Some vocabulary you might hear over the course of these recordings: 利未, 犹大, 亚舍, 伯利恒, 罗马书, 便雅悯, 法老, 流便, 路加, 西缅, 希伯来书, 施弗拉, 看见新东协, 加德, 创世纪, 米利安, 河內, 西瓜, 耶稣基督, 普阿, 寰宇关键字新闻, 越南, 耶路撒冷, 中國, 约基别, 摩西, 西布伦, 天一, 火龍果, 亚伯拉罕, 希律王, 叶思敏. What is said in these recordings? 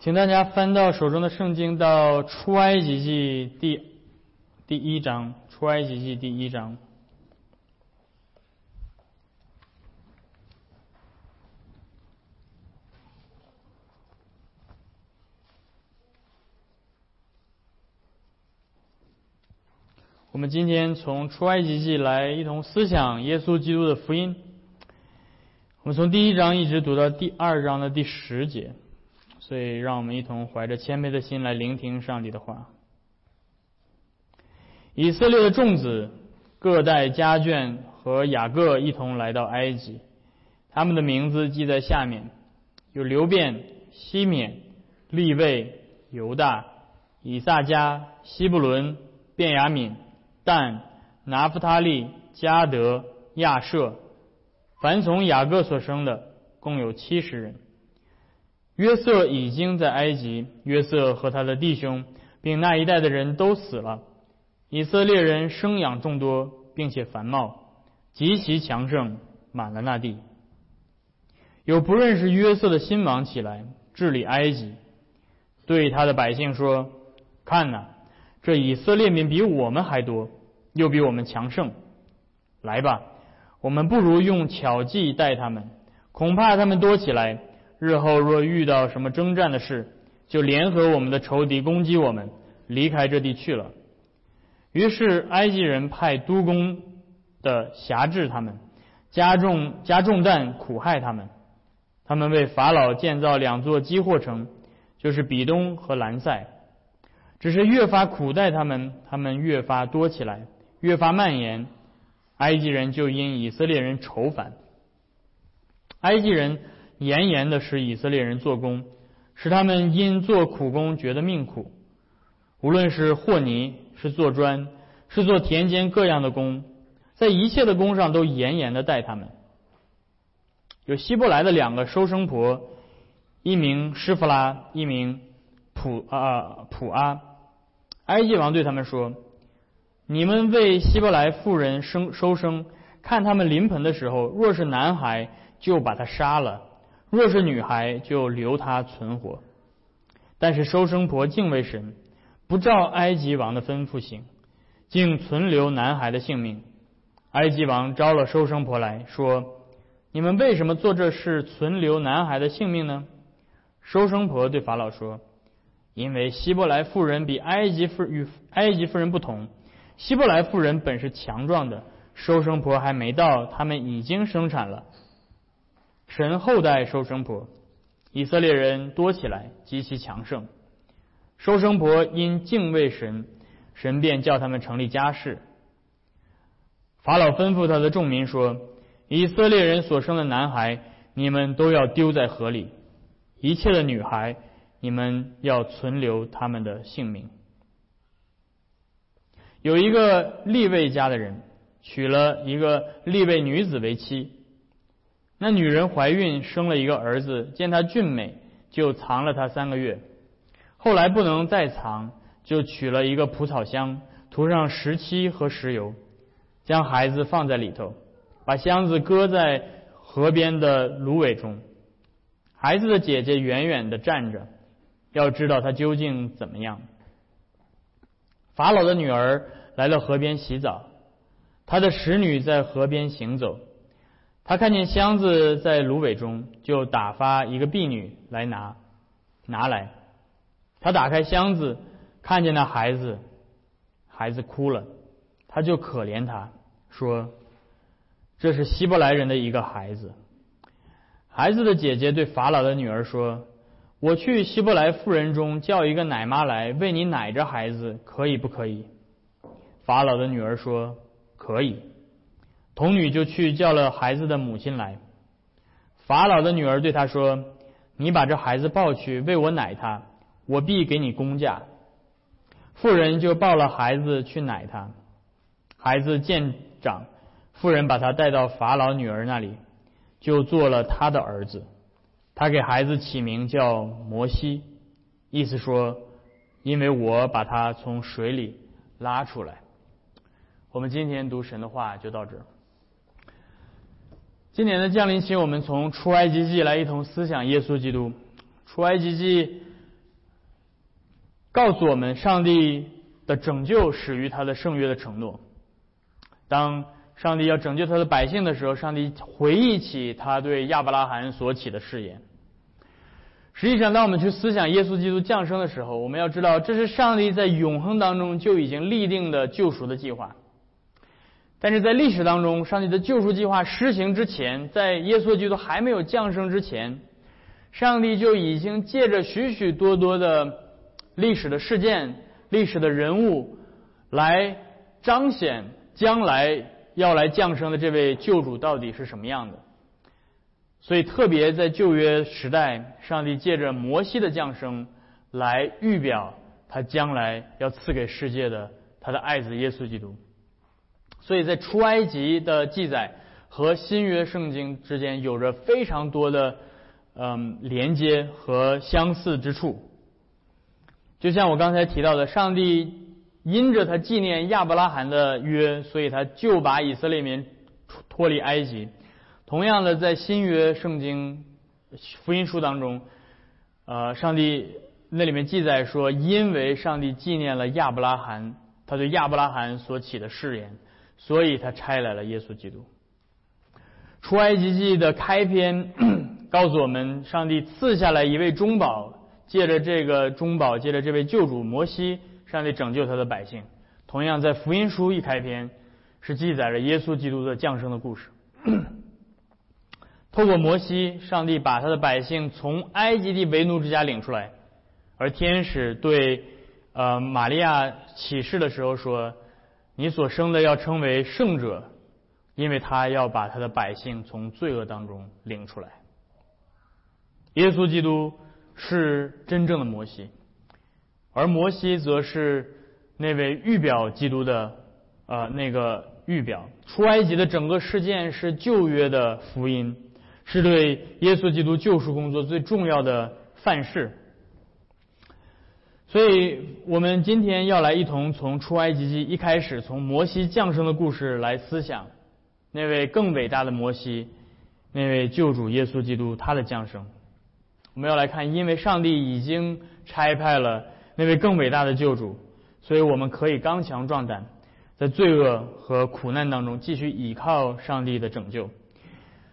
请大家翻到手中的圣经，到出埃及记第一章，出埃及记第一章。我们今天从出埃及记来一同思想耶稣基督的福音。我们从第一章一直读到第二章的第10节，所以让我们一同怀着谦卑的心来聆听上帝的话。以色列的众子各带家眷和雅各一同来到埃及，他们的名字记在下面，有流便、西缅、利未、犹大、以萨迦、西布伦、便雅悯、但、拿弗他利、加德、亚舍，凡从雅各所生的共有70人。约瑟已经在埃及，约瑟和他的弟兄并那一代的人都死了。以色列人生养众多，并且繁茂，极其强盛，满了那地。有不认识约瑟的新王起来，治理埃及，对他的百姓说：看哪，这以色列民比我们还多，又比我们强盛，来吧，我们不如用巧计待他们，恐怕他们多起来，日后若遇到什么征战的事，就联合我们的仇敌攻击我们，离开这地去了。于是埃及人派督工的辖制他们，加重担苦害他们。他们为法老建造2座积货城，就是比东和兰塞，只是越发苦待他们，他们越发多起来，越发蔓延。埃及人就因以色列人愁烦。埃及人严严地使以色列人做工，使他们因做苦工觉得命苦，无论是和泥，是做砖，是做田间各样的工，在一切的工上都严严地待他们。有希伯来的2个收生婆，一名施弗拉，一名普阿。埃及王对他们说：你们为希伯来妇人收生，看他们临盆的时候，若是男孩就把他杀了，若是女孩就留他存活。但是收生婆敬畏神，不照埃及王的吩咐行，竟存留男孩的性命。埃及王招了收生婆来说：你们为什么做这事，存留男孩的性命呢？收生婆对法老说：因为希伯来妇人比埃及妇人不同，希伯来妇人本是强壮的，收生婆还没到，他们已经生产了。神厚待收生婆，以色列人多起来，极其强盛。收生婆因敬畏神，神便叫他们成立家室。法老吩咐他的众民说：以色列人所生的男孩，你们都要丢在河里；一切的女孩，你们要存留他们的性命。有一个利未家的人娶了一个利未女子为妻，那女人怀孕生了一个儿子，见他俊美，就藏了他3个月。后来不能再藏，就取了一个蒲草箱，涂上石漆和石油，将孩子放在里头，把箱子搁在河边的芦苇中。孩子的姐姐远远地站着，要知道他究竟怎么样。法老的女儿来到河边洗澡，她的使女在河边行走，她看见箱子在芦苇中，就打发一个婢女来拿来。她打开箱子，看见那孩子哭了，她就可怜他，说：这是希伯来人的一个孩子。孩子的姐姐对法老的女儿说：我去希伯来妇人中叫一个奶妈来，为你奶着孩子，可以不可以？法老的女儿说：可以。童女就去叫了孩子的母亲来。法老的女儿对她说：你把这孩子抱去，为我奶他，我必给你工价。妇人就抱了孩子去奶他。孩子渐长，妇人把他带到法老女儿那里，就做了他的儿子。他给孩子起名叫摩西，意思说：因为我把他从水里拉出来。我们今天读神的话就到这儿。今年的降临期，我们从出埃及记来一同思想耶稣基督。出埃及记告诉我们上帝的拯救始于他的圣约的承诺。当上帝要拯救他的百姓的时候，上帝回忆起他对亚伯拉罕所起的誓言。实际上，当我们去思想耶稣基督降生的时候，我们要知道，这是上帝在永恒当中就已经立定的救赎的计划。但是在历史当中，上帝的救赎计划施行之前，在耶稣基督还没有降生之前，上帝就已经借着许许多多的历史的事件、历史的人物，来彰显将来要来降生的这位救主到底是什么样的。所以特别在旧约时代，上帝借着摩西的降生来预表他将来要赐给世界的他的爱子耶稣基督。所以在出埃及的记载和新约圣经之间有着非常多的连接和相似之处。就像我刚才提到的，上帝因着他纪念亚伯拉罕的约，所以他就把以色列民脱离埃及。同样的，在新约圣经福音书当中，上帝那里面记载说，因为上帝纪念了亚伯拉罕，他对亚伯拉罕所起的誓言，所以他差来了耶稣基督。出埃及记的开篇告诉我们，上帝赐下来一位中保，借着这个中保，借着这位救主摩西，上帝拯救他的百姓。同样在福音书一开篇是记载着耶稣基督的降生的故事。透过摩西，上帝把他的百姓从埃及地为奴之家领出来，而天使对玛利亚启示的时候说，你所生的要称为圣者，因为他要把他的百姓从罪恶当中领出来。耶稣基督是真正的摩西，而摩西则是那位预表基督的那个预表。出埃及的整个事件是旧约的福音，是对耶稣基督救赎工作最重要的范式。所以我们今天要来一同从出埃及记一开始，从摩西降生的故事来思想那位更伟大的摩西，那位救主耶稣基督他的降生。我们要来看，因为上帝已经差派了那位更伟大的救主，所以我们可以刚强壮胆，在罪恶和苦难当中继续倚靠上帝的拯救。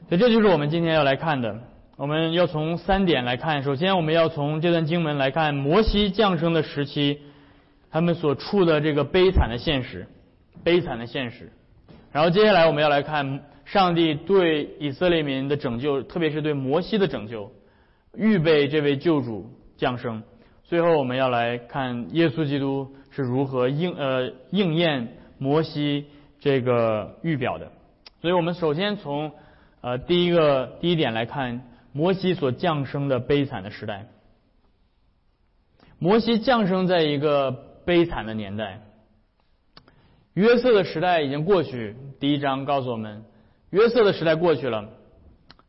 所以这就是我们今天要来看的。我们要从三点来看。首先，我们要从这段经文来看摩西降生的时期，他们所处的这个悲惨的现实。然后接下来我们要来看上帝对以色列民的拯救，特别是对摩西的拯救，预备这位救主降生。最后我们要来看耶稣基督是如何应验摩西这个预表的。所以我们首先从第一点来看摩西所降生的悲惨的时代。摩西降生在一个悲惨的年代。约瑟的时代已经过去，第一章告诉我们，约瑟的时代过去了，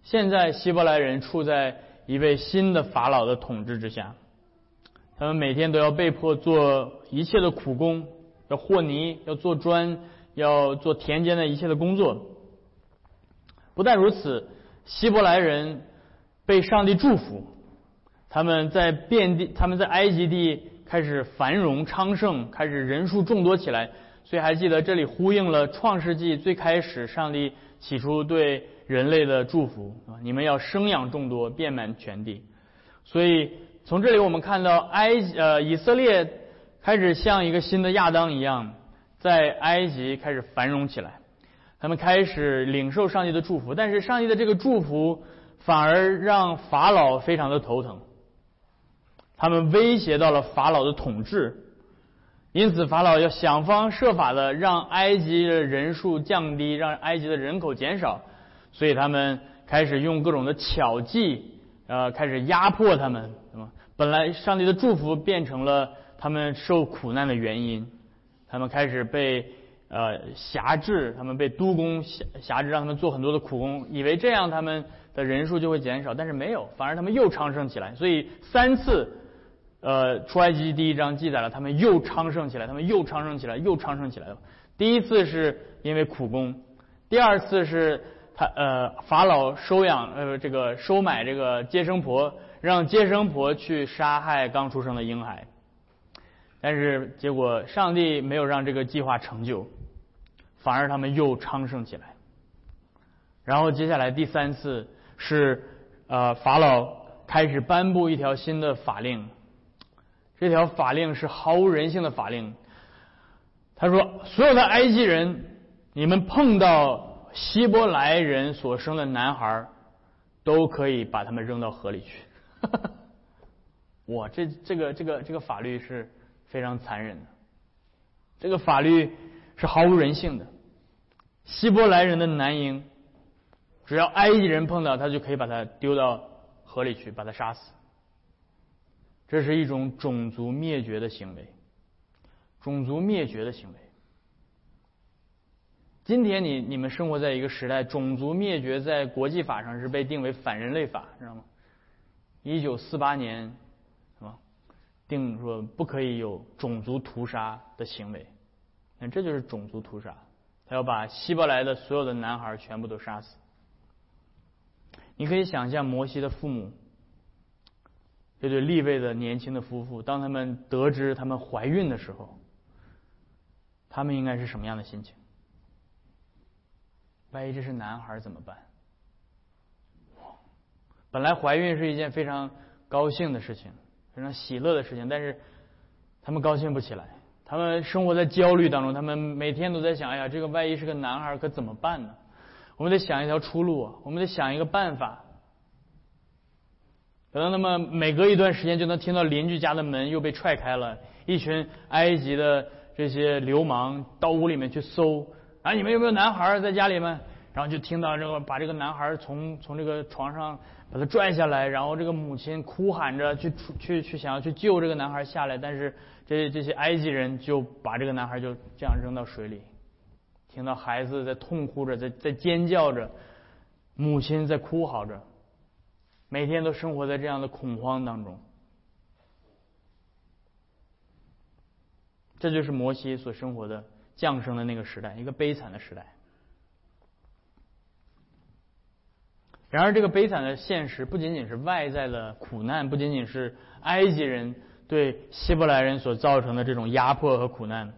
现在希伯来人处在一位新的法老的统治之下，他们每天都要被迫做一切的苦工，要和泥，要做砖，要做田间的一切的工作。不但如此，希伯来人被上帝祝福，他们在埃及地开始繁荣昌盛，开始人数众多起来。所以还记得，这里呼应了创世纪最开始上帝起初对人类的祝福，你们要生养众多，遍满全地。所以从这里我们看到以色列开始像一个新的亚当一样，在埃及开始繁荣起来，他们开始领受上帝的祝福。但是上帝的这个祝福反而让法老非常的头疼，他们威胁到了法老的统治，因此法老要想方设法的让埃及的人数降低，让埃及的人口减少。所以他们开始用各种的巧计开始压迫他们。本来上帝的祝福变成了他们受苦难的原因，他们开始被辖制，他们被督工辖制，让他们做很多的苦工，以为这样他们的人数就会减少，但是没有，反而他们又昌盛起来。所以三次出埃及第一章记载了他们又昌盛起来。第一次是因为苦工，第二次是法老收买这个接生婆，让接生婆去杀害刚出生的婴孩。但是结果上帝没有让这个计划成就，反而他们又昌盛起来。然后接下来第三次是法老开始颁布一条新的法令，这条法令是毫无人性的法令。他说所有的埃及人，你们碰到希伯来人所生的男孩都可以把他们扔到河里去。哇，这个法律是非常残忍的，这个法律是毫无人性的。希伯来人的男婴，只要埃及人碰到他就可以把他丢到河里去，把他杀死。这是一种种族灭绝的行为，种族灭绝的行为。今天你们生活在一个时代，种族灭绝在国际法上是被定为反人类法，知道吗？1948年什么定说不可以有种族屠杀的行为，那这就是种族屠杀，他要把希伯来的所有的男孩全部都杀死。你可以想象摩西的父母，这对利未的年轻的夫妇，当他们得知他们怀孕的时候，他们应该是什么样的心情？万一这是男孩怎么办？本来怀孕是一件非常高兴的事情，非常喜乐的事情，但是他们高兴不起来，他们生活在焦虑当中，他们每天都在想，哎呀，这个万一是个男孩可怎么办呢？我们得想一条出路啊，我们得想一个办法。可能那么每隔一段时间就能听到邻居家的门又被踹开了，一群埃及的这些流氓到屋里面去搜，啊，你们有没有男孩在家里面？然后就听到这个把这个男孩从这个床上把他拽下来，然后这个母亲哭喊着去想要去救这个男孩下来，但是这些埃及人就把这个男孩就这样扔到水里。听到孩子在痛哭着，在尖叫着，母亲在哭嚎着，每天都生活在这样的恐慌当中。这就是摩西所生活的降生的那个时代，一个悲惨的时代。然而这个悲惨的现实不仅仅是外在的苦难，不仅仅是埃及人对希伯来人所造成的这种压迫和苦难，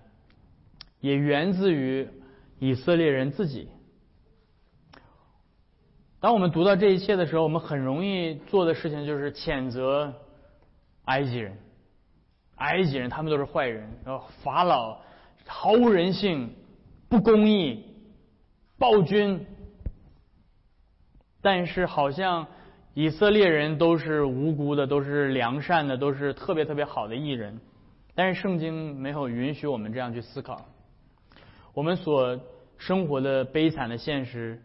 也源自于以色列人自己。当我们读到这一切的时候，我们很容易做的事情就是谴责埃及人，埃及人他们都是坏人，然后法老毫无人性，不公义，暴君。但是好像以色列人都是无辜的，都是良善的，都是特别特别好的义人。但是圣经没有允许我们这样去思考，我们所生活的悲惨的现实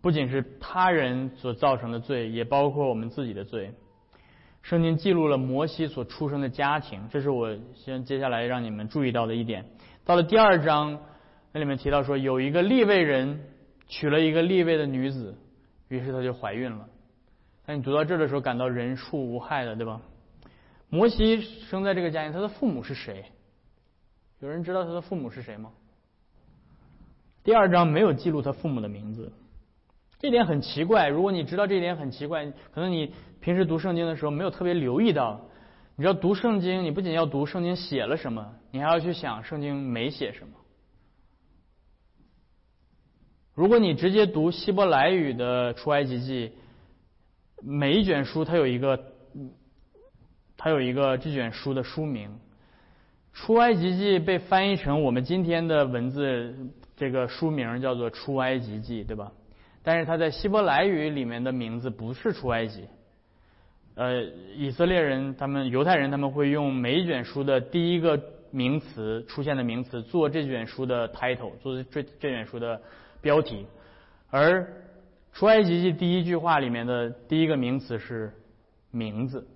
不仅是他人所造成的罪，也包括我们自己的罪。圣经记录了摩西所出生的家庭，这是我先接下来让你们注意到的一点。到了第二章，那里面提到说有一个利未人娶了一个利未的女子，于是她就怀孕了。但你读到这的时候感到人畜无害的，对吧？摩西生在这个家庭，他的父母是谁？有人知道他的父母是谁吗？第二章没有记录他父母的名字，这点很奇怪。如果你知道这点很奇怪，可能你平时读圣经的时候没有特别留意到。你知道读圣经，你不仅要读圣经写了什么，你还要去想圣经没写什么。如果你直接读希伯来语的出埃及记，每一卷书它有一个这卷书的书名。出埃及记被翻译成我们今天的文字，这个书名叫做出埃及记，对吧？但是它在希伯来语里面的名字不是出埃及。以色列人他们犹太人他们会用每一卷书的第一个名词出现的名词做这卷书的 title， 做这卷书的标题。而出埃及记第一句话里面的第一个名词是名字，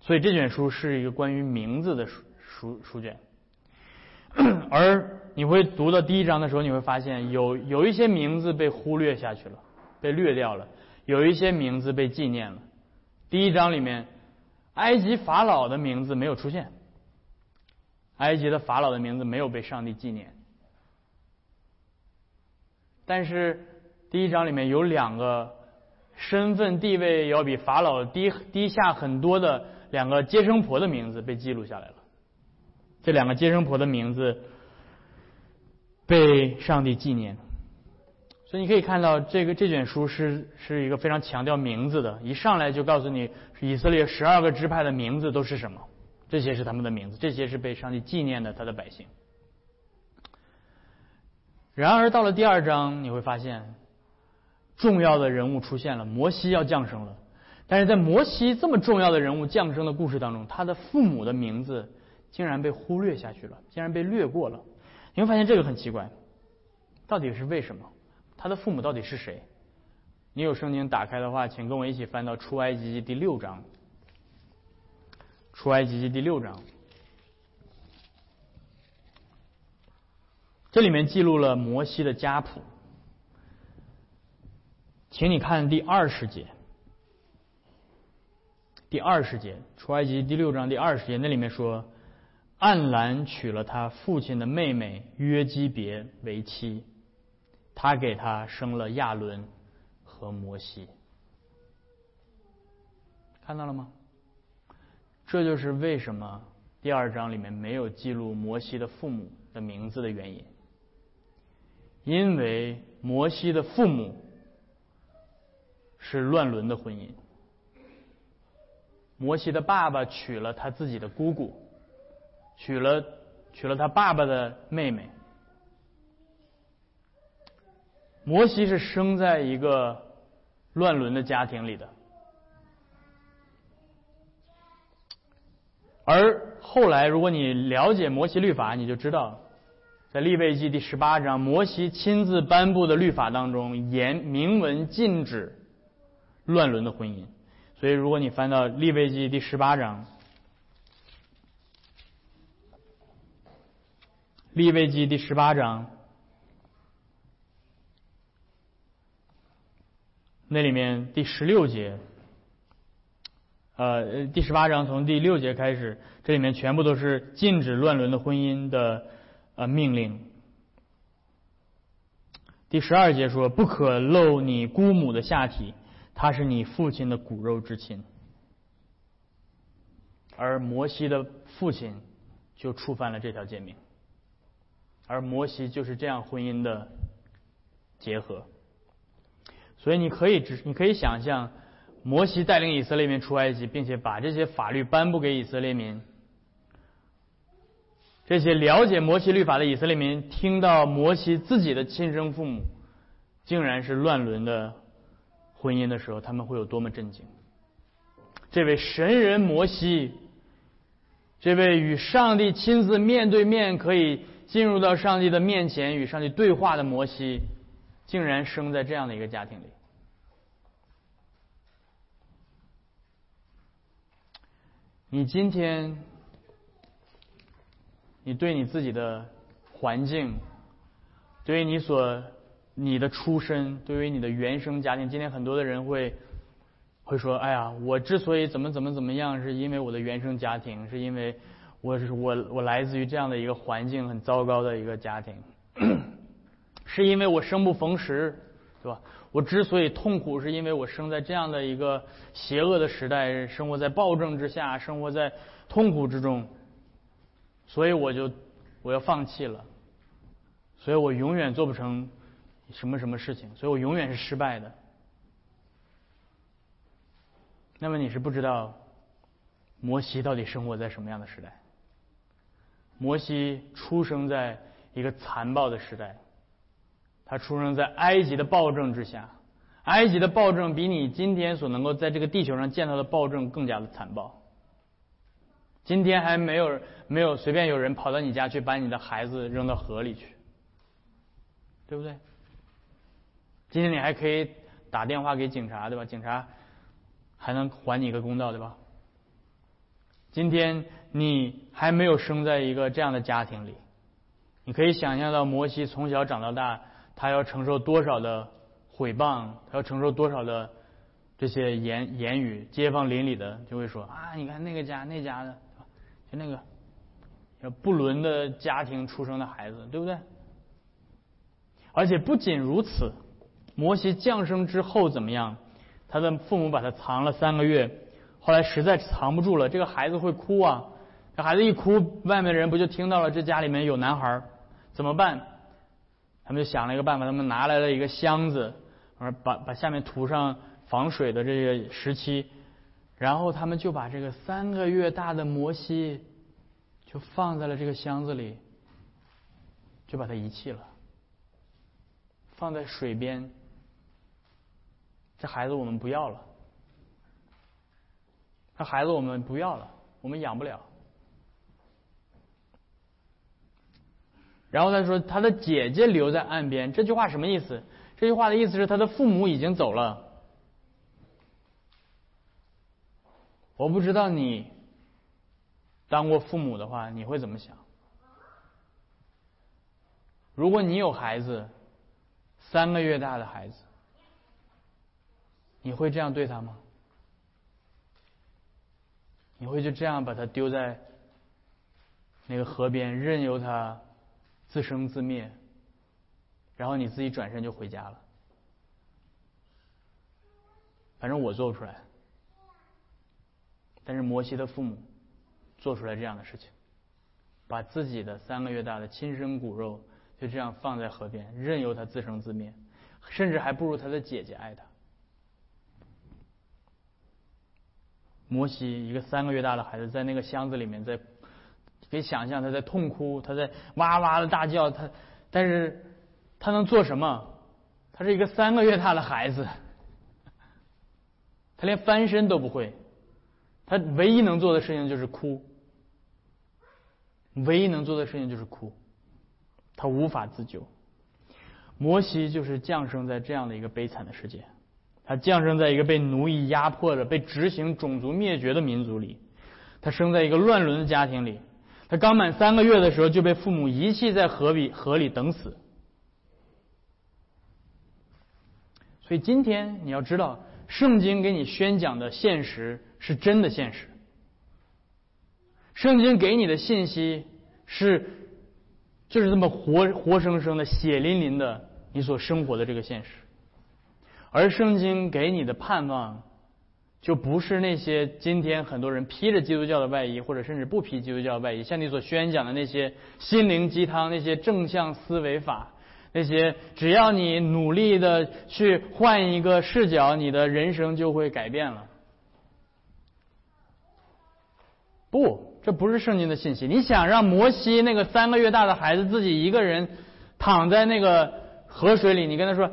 所以这卷书是一个关于名字的书卷。而你会读到第一章的时候，你会发现有一些名字被忽略下去了，被略掉了，有一些名字被纪念了。第一章里面埃及法老的名字没有出现，埃及的法老的名字没有被上帝纪念。但是第一章里面有两个身份地位也要比法老低下很多的两个接生婆的名字被记录下来了。这两个接生婆的名字被上帝纪念，所以你可以看到这卷书是一个非常强调名字的，一上来就告诉你以色列12个支派的名字都是什么，这些是他们的名字，这些是被上帝纪念的他的百姓。然而到了第二章，你会发现重要的人物出现了，摩西要降生了。但是在摩西这么重要的人物降生的故事当中，他的父母的名字竟然被忽略下去了，竟然被略过了。你会发现这个很奇怪，到底是为什么？他的父母到底是谁？你有圣经打开的话，请跟我一起翻到出埃及记第6章。出埃及记第6章，这里面记录了摩西的家谱。请你看第20节，出埃及记第6章第20节，那里面说，暗兰娶了他父亲的妹妹约基别为妻，他给他生了亚伦和摩西。看到了吗？这就是为什么第2章里面没有记录摩西的父母的名字的原因，因为摩西的父母是乱伦的婚姻。摩西的爸爸娶了他自己的姑姑，娶了他爸爸的妹妹。摩西是生在一个乱伦的家庭里的，而后来如果你了解摩西律法，你就知道在利未记第18章摩西亲自颁布的律法当中明文禁止乱伦的婚姻。所以如果你翻到利未记第18章，利未记第18章，那里面第16节，第18章从第6节开始，这里面全部都是禁止乱伦的婚姻的命令。第12节说，不可露你姑母的下体，他是你父亲的骨肉之亲。而摩西的父亲就触犯了这条诫命，而摩西就是这样婚姻的结合。所以你可以想象，摩西带领以色列民出埃及，并且把这些法律颁布给以色列民。这些了解摩西律法的以色列民听到摩西自己的亲生父母竟然是乱伦的婚姻的时候，他们会有多么震惊。这位神人摩西，这位与上帝亲自面对面可以进入到上帝的面前与上帝对话的摩西，竟然生在这样的一个家庭里。你今天你对你自己的环境，对于你的出身，对于你的原生家庭，今天很多的人会说，哎呀，我之所以怎么样，是因为我的原生家庭，是因为我来自于这样的一个环境，很糟糕的一个家庭，是因为我生不逢时，对吧？我之所以痛苦，是因为我生在这样的一个邪恶的时代，生活在暴政之下，生活在痛苦之中，所以我要放弃了，所以我永远做不成什么什么事情，所以我永远是失败的。那么你是不知道摩西到底生活在什么样的时代。摩西出生在一个残暴的时代，他出生在埃及的暴政之下，埃及的暴政比你今天所能够在这个地球上见到的暴政更加的残暴。今天还没有随便有人跑到你家去把你的孩子扔到河里去，对不对？今天你还可以打电话给警察，对吧？警察还能还你一个公道，对吧？今天你还没有生在一个这样的家庭里，你可以想象到摩西从小长到大，他要承受多少的毁谤，他要承受多少的这些言语，街坊邻里的就会说啊，你看那个家那家的，就那个不伦的家庭出生的孩子，对不对？而且不仅如此，摩西降生之后怎么样？他的父母把他藏了3个月，后来实在藏不住了，这个孩子会哭啊，这孩子一哭，外面的人不就听到了这家里面有男孩，怎么办？他们就想了一个办法，他们拿来了一个箱子，把下面涂上防水的这个石漆，然后他们就把这个3个月大的摩西就放在了这个箱子里，就把它遗弃了，放在水边。这孩子我们不要了，这孩子我们不要了，我们养不了。然后他说他的姐姐留在岸边，这句话什么意思？这句话的意思是他的父母已经走了。我不知道你当过父母的话你会怎么想，如果你有孩子，3个月大的孩子，你会这样对他吗？你会就这样把他丢在那个河边，任由他自生自灭，然后你自己转身就回家了？反正我做不出来，但是摩西的父母做出来这样的事情，把自己的3个月大的亲生骨肉就这样放在河边，任由他自生自灭，甚至还不如他的姐姐爱他。摩西一个3个月大的孩子在那个箱子里面，在可以想象他在痛哭，他在哇哇的大叫，但是他能做什么？他是一个3个月大的孩子，他连翻身都不会，他唯一能做的事情就是哭，唯一能做的事情就是哭，他无法自救。摩西就是降生在这样的一个悲惨的世界，他降生在一个被奴役压迫着、被执行种族灭绝的民族里，他生在一个乱伦的家庭里，他刚满3个月的时候就被父母遗弃在河里等死。所以今天你要知道，圣经给你宣讲的现实是真的现实，圣经给你的信息是就是这么活生生的、血淋淋的你所生活的这个现实。而圣经给你的盼望就不是那些今天很多人披着基督教的外衣，或者甚至不披基督教的外衣，像你所宣讲的那些心灵鸡汤、那些正向思维法，那些只要你努力的去换一个视角，你的人生就会改变了。不，这不是圣经的信息。你想让摩西那个3个月大的孩子自己一个人躺在那个河水里，你跟他说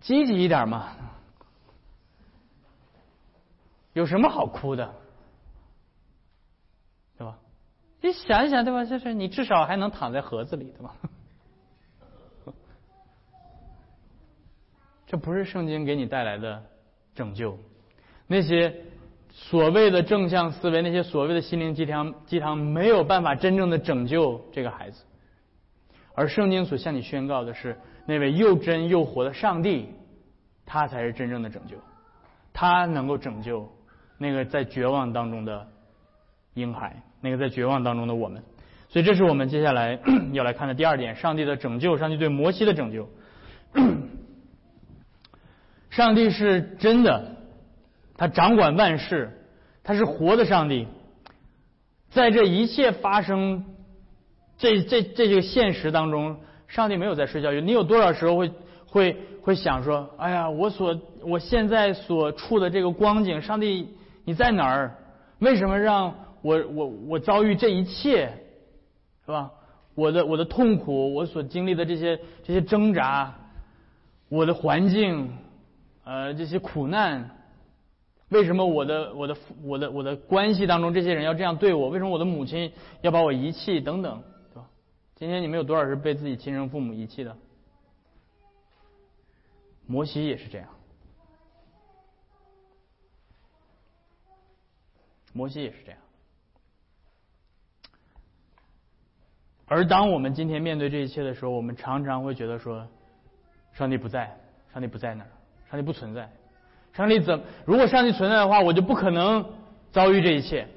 积极一点嘛，有什么好哭的，对吧？你想一想，对吧？就是你至少还能躺在盒子里，对吧？这不是圣经给你带来的拯救。那些所谓的正向思维，那些所谓的心灵鸡汤没有办法真正的拯救这个孩子。而圣经所向你宣告的是，那位又真又活的上帝，他才是真正的拯救，他能够拯救那个在绝望当中的婴孩，那个在绝望当中的我们。所以这是我们接下来要来看的第二点，上帝的拯救，上帝对摩西的拯救。上帝是真的，他掌管万事，他是活的上帝。在这一切发生这个现实当中，上帝没有在睡觉。你有多少时候会想说，哎呀，我现在所处的这个光景，上帝你在哪儿？为什么让我遭遇这一切，是吧？我的痛苦，我所经历的这些挣扎，我的环境，这些苦难，为什么我的关系当中这些人要这样对我？为什么我的母亲要把我遗弃？等等，对吧？今天你们有多少是被自己亲生父母遗弃的？摩西也是这样。摩西也是这样。而当我们今天面对这一切的时候，我们常常会觉得说，上帝不在，上帝不在哪儿？上帝不存在，上帝如果上帝存在的话，我就不可能遭遇这一切。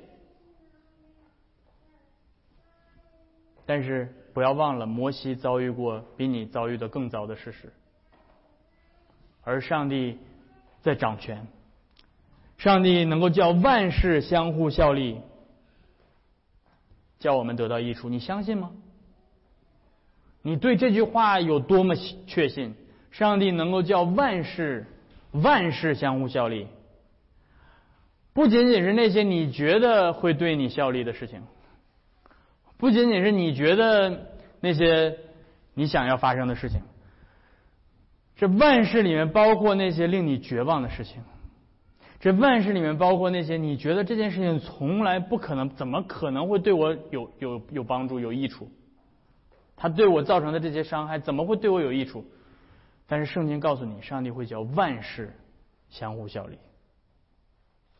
但是不要忘了，摩西遭遇过比你遭遇的更糟的事实，而上帝在掌权，上帝能够叫万事相互效力，叫我们得到益处，你相信吗？你对这句话有多么确信？上帝能够叫万事相互效力，不仅仅是那些你觉得会对你效力的事情，不仅仅是你觉得那些你想要发生的事情，这万事里面包括那些令你绝望的事情，这万事里面包括那些你觉得这件事情从来不可能，怎么可能会对我有帮助有益处，他对我造成的这些伤害怎么会对我有益处？但是圣经告诉你，上帝会叫万事相互效力，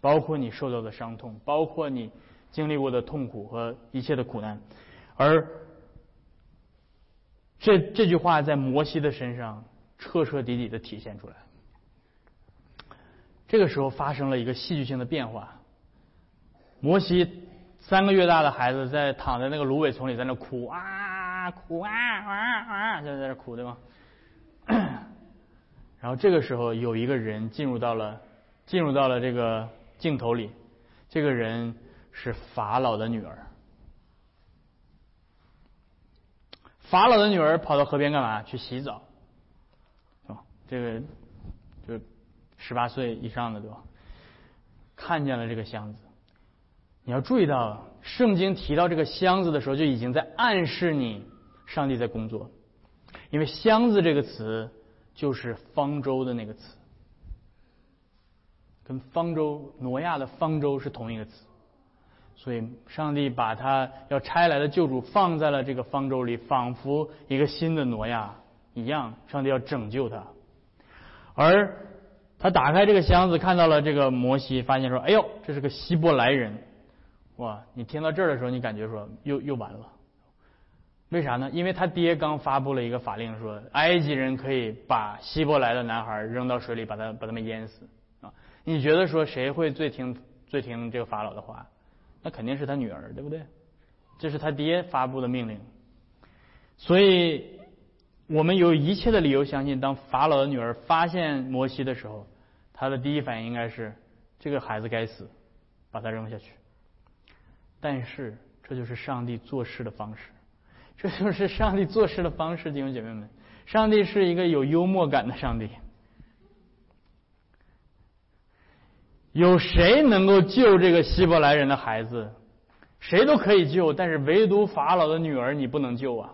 包括你受到的伤痛，包括你经历过的痛苦和一切的苦难。而这句话在摩西的身上彻彻底底的体现出来。这个时候发生了一个戏剧性的变化，摩西3个月大的孩子躺在那个芦苇丛里，在那哭啊哭啊啊啊，就在那哭，对吗？然后这个时候有一个人进入到了这个镜头里，这个人是法老的女儿。法老的女儿跑到河边干嘛？去洗澡。这个就18岁以上的，对吧？看见了这个箱子，你要注意到圣经提到这个箱子的时候，就已经在暗示你上帝在工作，因为箱子这个词就是方舟的那个词，跟方舟挪亚的方舟是同一个词，所以上帝把他要差来的救主放在了这个方舟里，仿佛一个新的挪亚一样，上帝要拯救他。而他打开这个箱子，看到了这个摩西，发现说，哎呦，这是个希伯来人。哇，你听到这儿的时候，你感觉说又完了。为啥呢？因为他爹刚发布了一个法令，说埃及人可以把希伯来的男孩扔到水里，把他们淹死啊！你觉得说谁会最听这个法老的话？那肯定是他女儿，对不对？这是他爹发布的命令，所以我们有一切的理由相信，当法老的女儿发现摩西的时候，她的第一反应应该是这个孩子该死，把他扔下去。但是这就是上帝做事的方式。这就是上帝做事的方式，弟兄姐妹们，上帝是一个有幽默感的上帝。有谁能够救这个希伯来人的孩子？谁都可以救，但是唯独法老的女儿你不能救啊！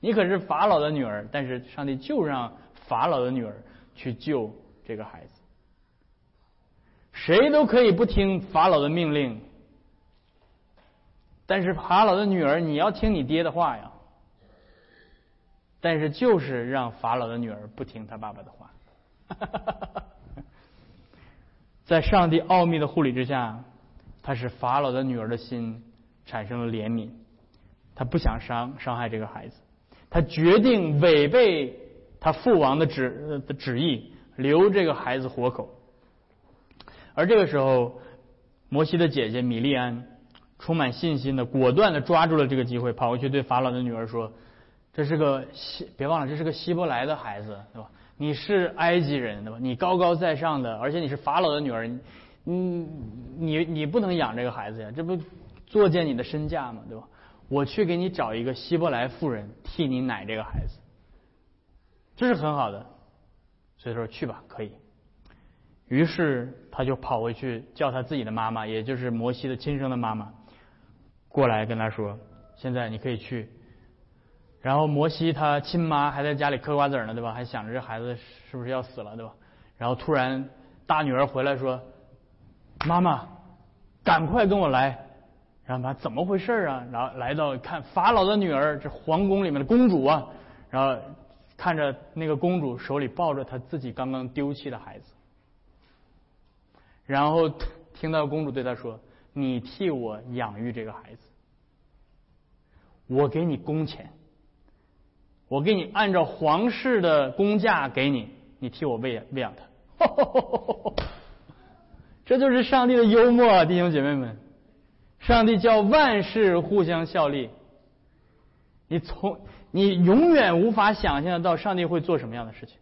你可是法老的女儿，但是上帝就让法老的女儿去救这个孩子。谁都可以不听法老的命令，但是法老的女儿，你要听你爹的话呀。但是就是让法老的女儿不听他爸爸的话。在上帝奥秘的护理之下，他使法老的女儿的心产生了怜悯，他不想伤害这个孩子，他决定违背他父王的旨意，留这个孩子活口。而这个时候，摩西的姐姐米利安充满信心的、果断的抓住了这个机会，跑过去对法老的女儿说：“别忘了，这是个希伯来的孩子，对吧？你是埃及人，对吧？你高高在上的，而且你是法老的女儿，你不能养这个孩子呀，这不作践你的身价吗？对吧？我去给你找一个希伯来妇人替你奶这个孩子，这是很好的。”所以说去吧，可以。于是他就跑回去叫他自己的妈妈，也就是摩西的亲生的妈妈，过来跟他说：“现在你可以去。”然后摩西他亲妈还在家里嗑瓜子呢，对吧？还想着这孩子是不是要死了，对吧？然后突然大女儿回来说：“妈妈，赶快跟我来。”然后他怎么回事啊？然后来到看法老的女儿，这皇宫里面的公主啊，然后看着那个公主手里抱着她自己刚刚丢弃的孩子，然后听到公主对他说：“你替我养育这个孩子，我给你工钱，我给你按照皇室的工价给你，你替我喂养他。”这就是上帝的幽默啊，弟兄姐妹们！上帝叫万事互相效力，你永远无法想象到上帝会做什么样的事情。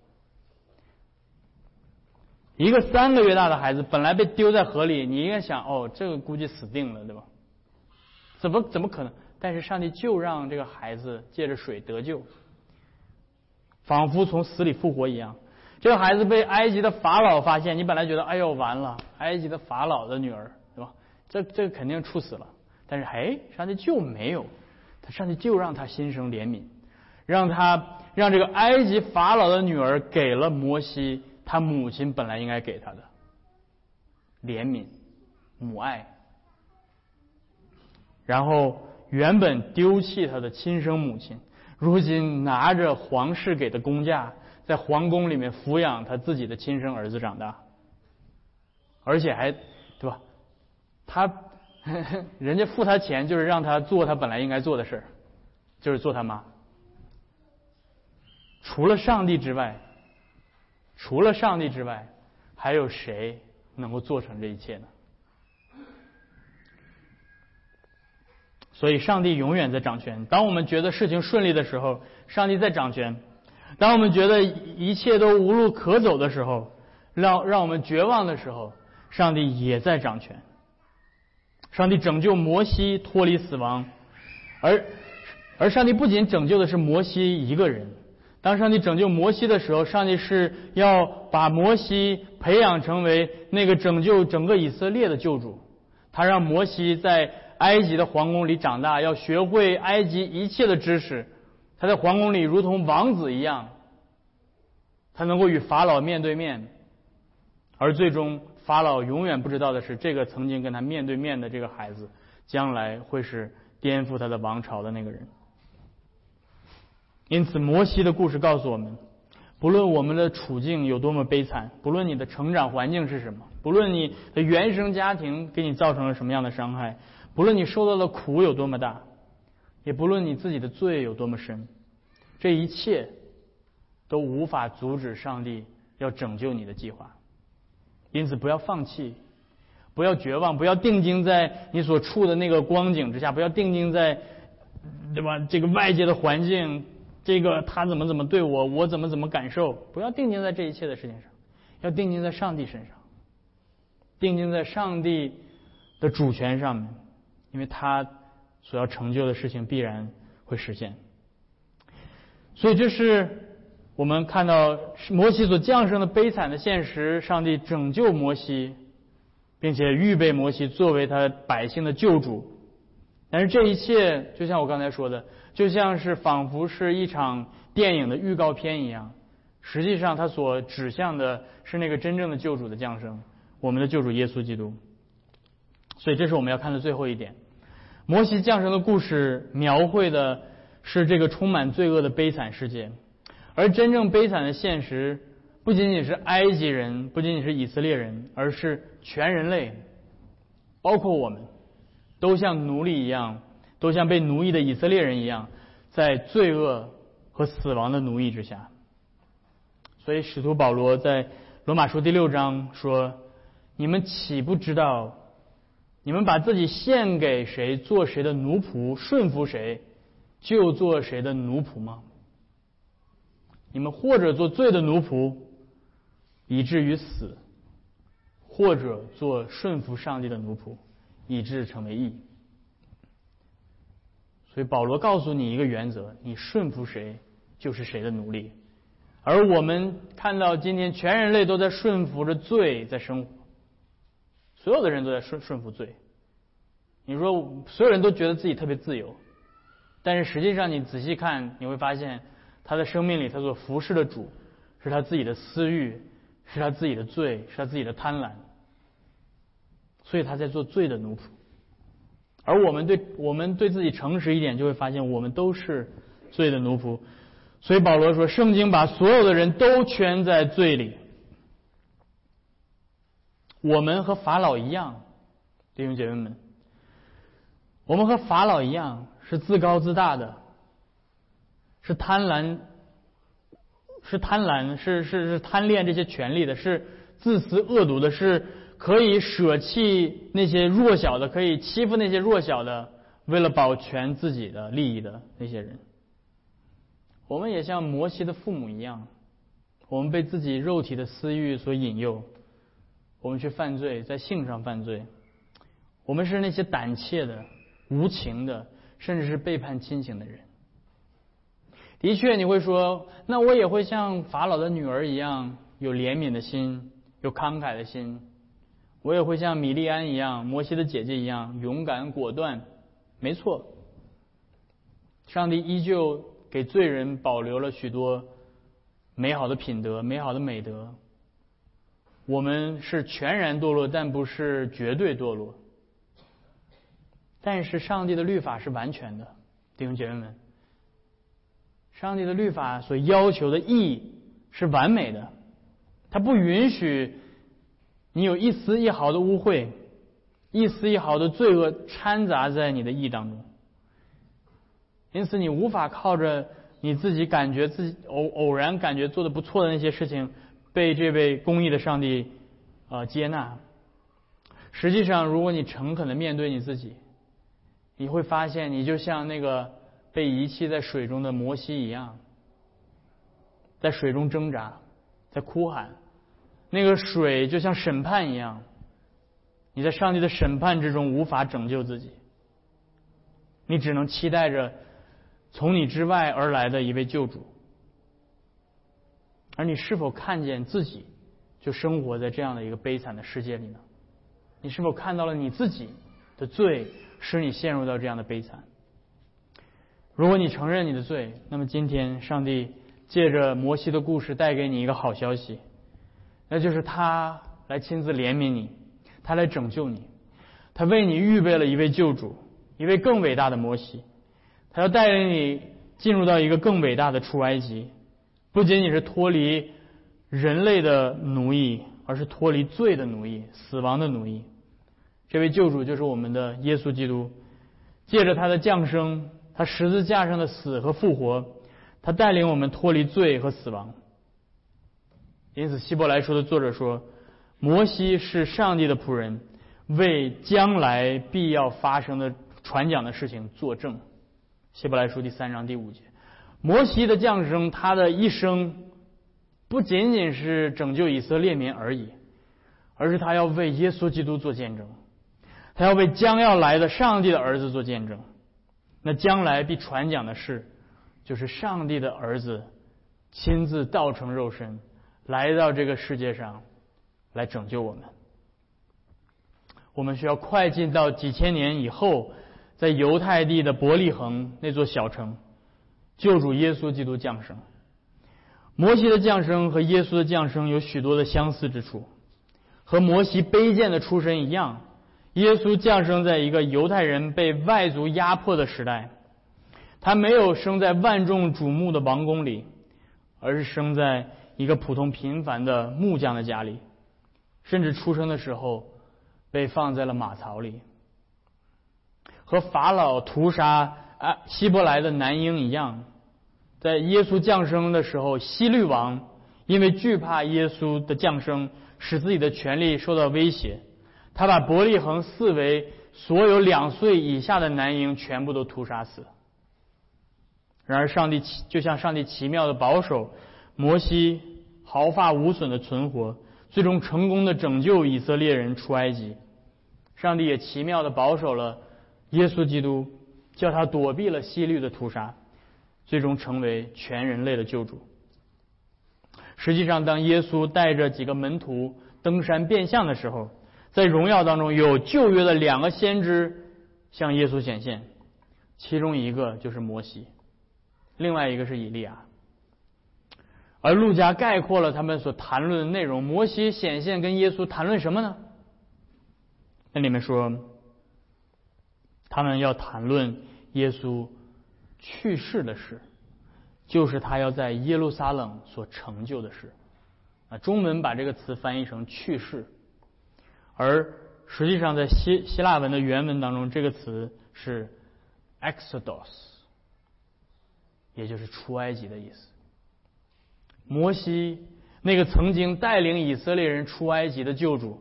一个3个月大的孩子本来被丢在河里，你应该想，哦，这个估计死定了，对吧？怎么可能？但是上帝就让这个孩子借着水得救，仿佛从死里复活一样。这个孩子被埃及的法老发现，你本来觉得，哎呦，完了，埃及的法老的女儿，对吧？这肯定处死了。但是，上帝就没有，上帝就让他心生怜悯，让这个埃及法老的女儿给了摩西他母亲本来应该给他的怜悯、母爱。然后原本丢弃他的亲生母亲，如今拿着皇室给的工价，在皇宫里面抚养他自己的亲生儿子长大，而且还，对吧？人家付他钱，就是让他做他本来应该做的事，就是做他妈。除了上帝之外，还有谁能够做成这一切呢？所以上帝永远在掌权。当我们觉得事情顺利的时候，上帝在掌权；当我们觉得一切都无路可走的时候，让我们绝望的时候，上帝也在掌权。上帝拯救摩西脱离死亡，而上帝不仅拯救的是摩西一个人。当上帝拯救摩西的时候，上帝是要把摩西培养成为那个拯救整个以色列的救主。他让摩西在埃及的皇宫里长大，要学会埃及一切的知识。他在皇宫里如同王子一样，他能够与法老面对面。而最终法老永远不知道的是，这个曾经跟他面对面的这个孩子，将来会是颠覆他的王朝的那个人。因此摩西的故事告诉我们，不论我们的处境有多么悲惨，不论你的成长环境是什么，不论你的原生家庭给你造成了什么样的伤害，不论你受到的苦有多么大，也不论你自己的罪有多么深，这一切都无法阻止上帝要拯救你的计划。因此不要放弃，不要绝望，不要定睛在你所处的那个光景之下，不要定睛在，对吧，这个外界的环境，这个他怎么对我，我怎么感受，不要定睛在这一切的事情上，要定睛在上帝身上，定睛在上帝的主权上面，因为他所要成就的事情必然会实现。所以这是我们看到摩西所降生的悲惨的现实，上帝拯救摩西，并且预备摩西作为他百姓的救主。但是这一切就像我刚才说的，就像是仿佛是一场电影的预告片一样，实际上它所指向的是那个真正的救主的降生，我们的救主耶稣基督。所以这是我们要看的最后一点，摩西降生的故事描绘的是这个充满罪恶的悲惨世界，而真正悲惨的现实不仅仅是埃及人，不仅仅是以色列人，而是全人类，包括我们，都像奴隶一样，都像被奴役的以色列人一样，在罪恶和死亡的奴役之下。所以使徒保罗在罗马书第6章说，你们岂不知道，你们把自己献给谁做谁的奴仆，顺服谁就做谁的奴仆吗？你们或者做罪的奴仆以至于死，或者做顺服上帝的奴仆以致成为义。所以保罗告诉你一个原则，你顺服谁就是谁的奴隶。而我们看到今天全人类都在顺服着罪在生活，所有的人都在顺服罪。你说所有人都觉得自己特别自由，但是实际上你仔细看，你会发现他的生命里他所服侍的主是他自己的私欲，是他自己的罪，是他自己的贪婪，所以他在做罪的奴仆。而我们对自己诚实一点，就会发现我们都是罪的奴仆。所以保罗说，圣经把所有的人都圈在罪里。我们和法老一样，弟兄姐妹们，我们和法老一样是自高自大的，是贪婪，是贪恋这些权利的，是自私恶毒的，是可以舍弃那些弱小的，可以欺负那些弱小的，为了保全自己的利益的那些人。我们也像摩西的父母一样，我们被自己肉体的私欲所引诱，我们去犯罪，在性上犯罪，我们是那些胆怯的、无情的，甚至是背叛亲情的人。的确你会说，那我也会像法老的女儿一样有怜悯的心，有慷慨的心，我也会像米利安一样，摩西的姐姐一样勇敢果断。没错，上帝依旧给罪人保留了许多美好的品德，美好的美德。我们是全然堕落，但不是绝对堕落。但是上帝的律法是完全的，弟兄姐妹们，上帝的律法所要求的义是完美的，它不允许你有一丝一毫的污秽，一丝一毫的罪恶掺杂在你的义当中。因此你无法靠着你自己感觉自己偶然感觉做的不错的那些事情被这位公义的上帝接纳。实际上如果你诚恳的面对你自己，你会发现你就像那个被遗弃在水中的摩西一样，在水中挣扎，在哭喊，那个水就像审判一样，你在上帝的审判之中无法拯救自己，你只能期待着从你之外而来的一位救主。而你是否看见自己就生活在这样的一个悲惨的世界里呢？你是否看到了你自己的罪使你陷入到这样的悲惨？如果你承认你的罪，那么今天上帝借着摩西的故事带给你一个好消息，那就是他来亲自怜悯你，他来拯救你，他为你预备了一位救主，一位更伟大的摩西，他要带领你进入到一个更伟大的出埃及，不仅仅是脱离人类的奴役，而是脱离罪的奴役、死亡的奴役。这位救主就是我们的耶稣基督，借着他的降生，他十字架上的死和复活，他带领我们脱离罪和死亡。因此希伯来书的作者说，摩西是上帝的仆人，为将来必要发生的传讲的事情作证。希伯来书第3章第5节，摩西的降生，他的一生不仅仅是拯救以色列民而已，而是他要为耶稣基督做见证，他要为将要来的上帝的儿子做见证。那将来必传讲的事，就是上帝的儿子亲自道成肉身来到这个世界上来拯救我们。我们需要快进到几千年以后，在犹太地的伯利恒那座小城，救主耶稣基督降生。摩西的降生和耶稣的降生有许多的相似之处，和摩西卑贱的出身一样，耶稣降生在一个犹太人被外族压迫的时代，他没有生在万众瞩目的王宫里，而是生在一个普通平凡的木匠的家里，甚至出生的时候被放在了马槽里。和法老屠杀希伯来的男婴一样，在耶稣降生的时候，希律王因为惧怕耶稣的降生，使自己的权利受到威胁，他把伯利恒四围所有2岁以下的男婴全部都屠杀死。然而上帝就像上帝奇妙的保守，摩西毫发无损的存活，最终成功的拯救以色列人出埃及。上帝也奇妙的保守了耶稣基督，叫他躲避了希律的屠杀，最终成为全人类的救主。实际上当耶稣带着几个门徒登山变相的时候，在荣耀当中有旧约的2个先知向耶稣显现，其中一个就是摩西，另外一个是以利亚。而路加概括了他们所谈论的内容，摩西显现跟耶稣谈论什么呢？那里面说他们要谈论耶稣去世的事，就是他要在耶路撒冷所成就的事。中文把这个词翻译成去世，而实际上在 希腊文的原文当中，这个词是 exodus， 也就是出埃及的意思。摩西那个曾经带领以色列人出埃及的救主，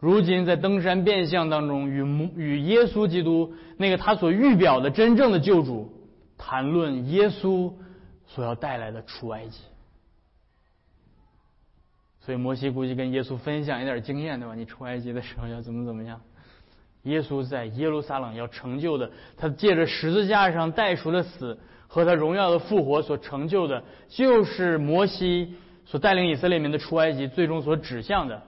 如今在登山变相当中与耶稣基督那个他所预表的真正的救主谈论耶稣所要带来的出埃及。所以摩西估计跟耶稣分享一点经验，对吧？你出埃及的时候要怎么样？耶稣在耶路撒冷要成就的，他借着十字架上代赎的死和他荣耀的复活所成就的，就是摩西所带领以色列民的出埃及最终所指向的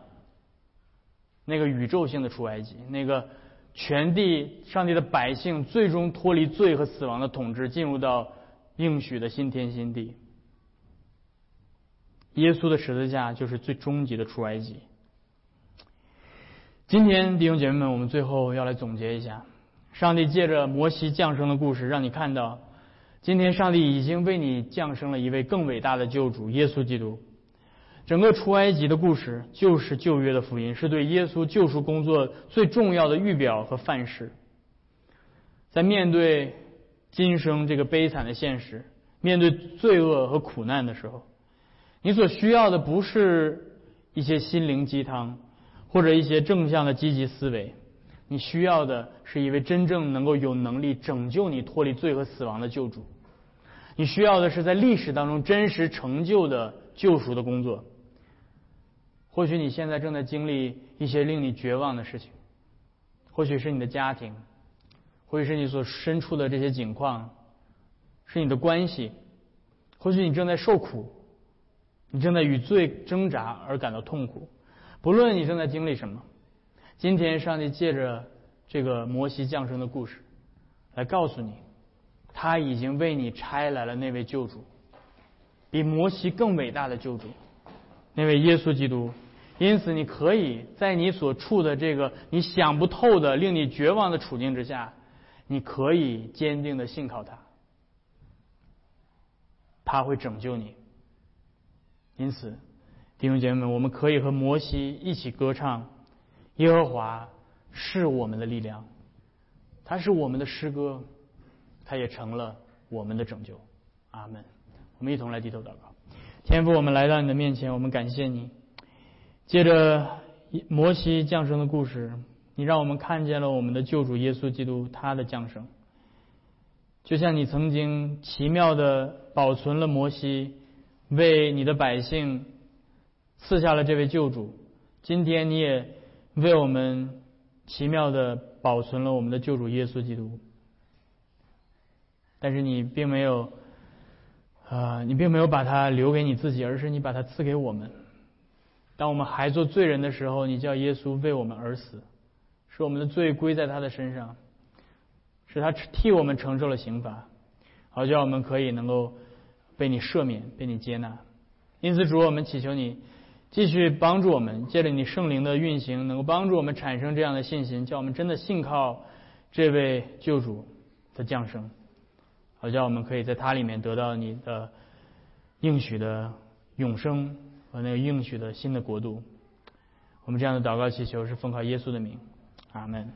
那个宇宙性的出埃及，那个全地上帝的百姓最终脱离罪和死亡的统治，进入到应许的新天新地。耶稣的十字架就是最终极的出埃及。今天弟兄姐妹们，我们最后要来总结一下，上帝借着摩西降生的故事，让你看到今天上帝已经为你降生了一位更伟大的救主耶稣基督。整个出埃及的故事就是旧约的福音，是对耶稣救赎工作最重要的预表和范式。在面对今生这个悲惨的现实，面对罪恶和苦难的时候，你所需要的不是一些心灵鸡汤或者一些正向的积极思维，你需要的是一位真正能够有能力拯救你脱离罪和死亡的救主。你需要的是在历史当中真实成就的救赎的工作。或许你现在正在经历一些令你绝望的事情，或许是你的家庭，或许是你所身处的这些境况，是你的关系，或许你正在受苦，你正在与罪挣扎而感到痛苦。不论你正在经历什么，今天上帝借着这个摩西降生的故事来告诉你，他已经为你差来了那位救主，比摩西更伟大的救主，那位耶稣基督。因此你可以在你所处的这个你想不透的令你绝望的处境之下，你可以坚定的信靠他，他会拯救你。因此弟兄姐妹们，我们可以和摩西一起歌唱，耶和华是我们的力量，他是我们的诗歌，他也成了我们的拯救。阿们。我们一同来低头祷告。天父，我们来到你的面前，我们感谢你，借着摩西降生的故事，你让我们看见了我们的救主耶稣基督他的降生。就像你曾经奇妙地保存了摩西，为你的百姓赐下了这位救主，今天你也为我们奇妙地保存了我们的救主耶稣基督。但是你并没有把它留给你自己，而是你把它赐给我们。当我们还做罪人的时候，你叫耶稣为我们而死，使我们的罪归在他的身上，使他替我们承受了刑罚，好叫我们可以能够被你赦免，被你接纳。因此主，我们祈求你继续帮助我们，借着你圣灵的运行，能够帮助我们产生这样的信心，叫我们真的信靠这位救主的降生，好叫我们可以在他里面得到你的应许的永生和那个应许的新的国度。我们这样的祷告祈求是奉靠耶稣的名，阿们。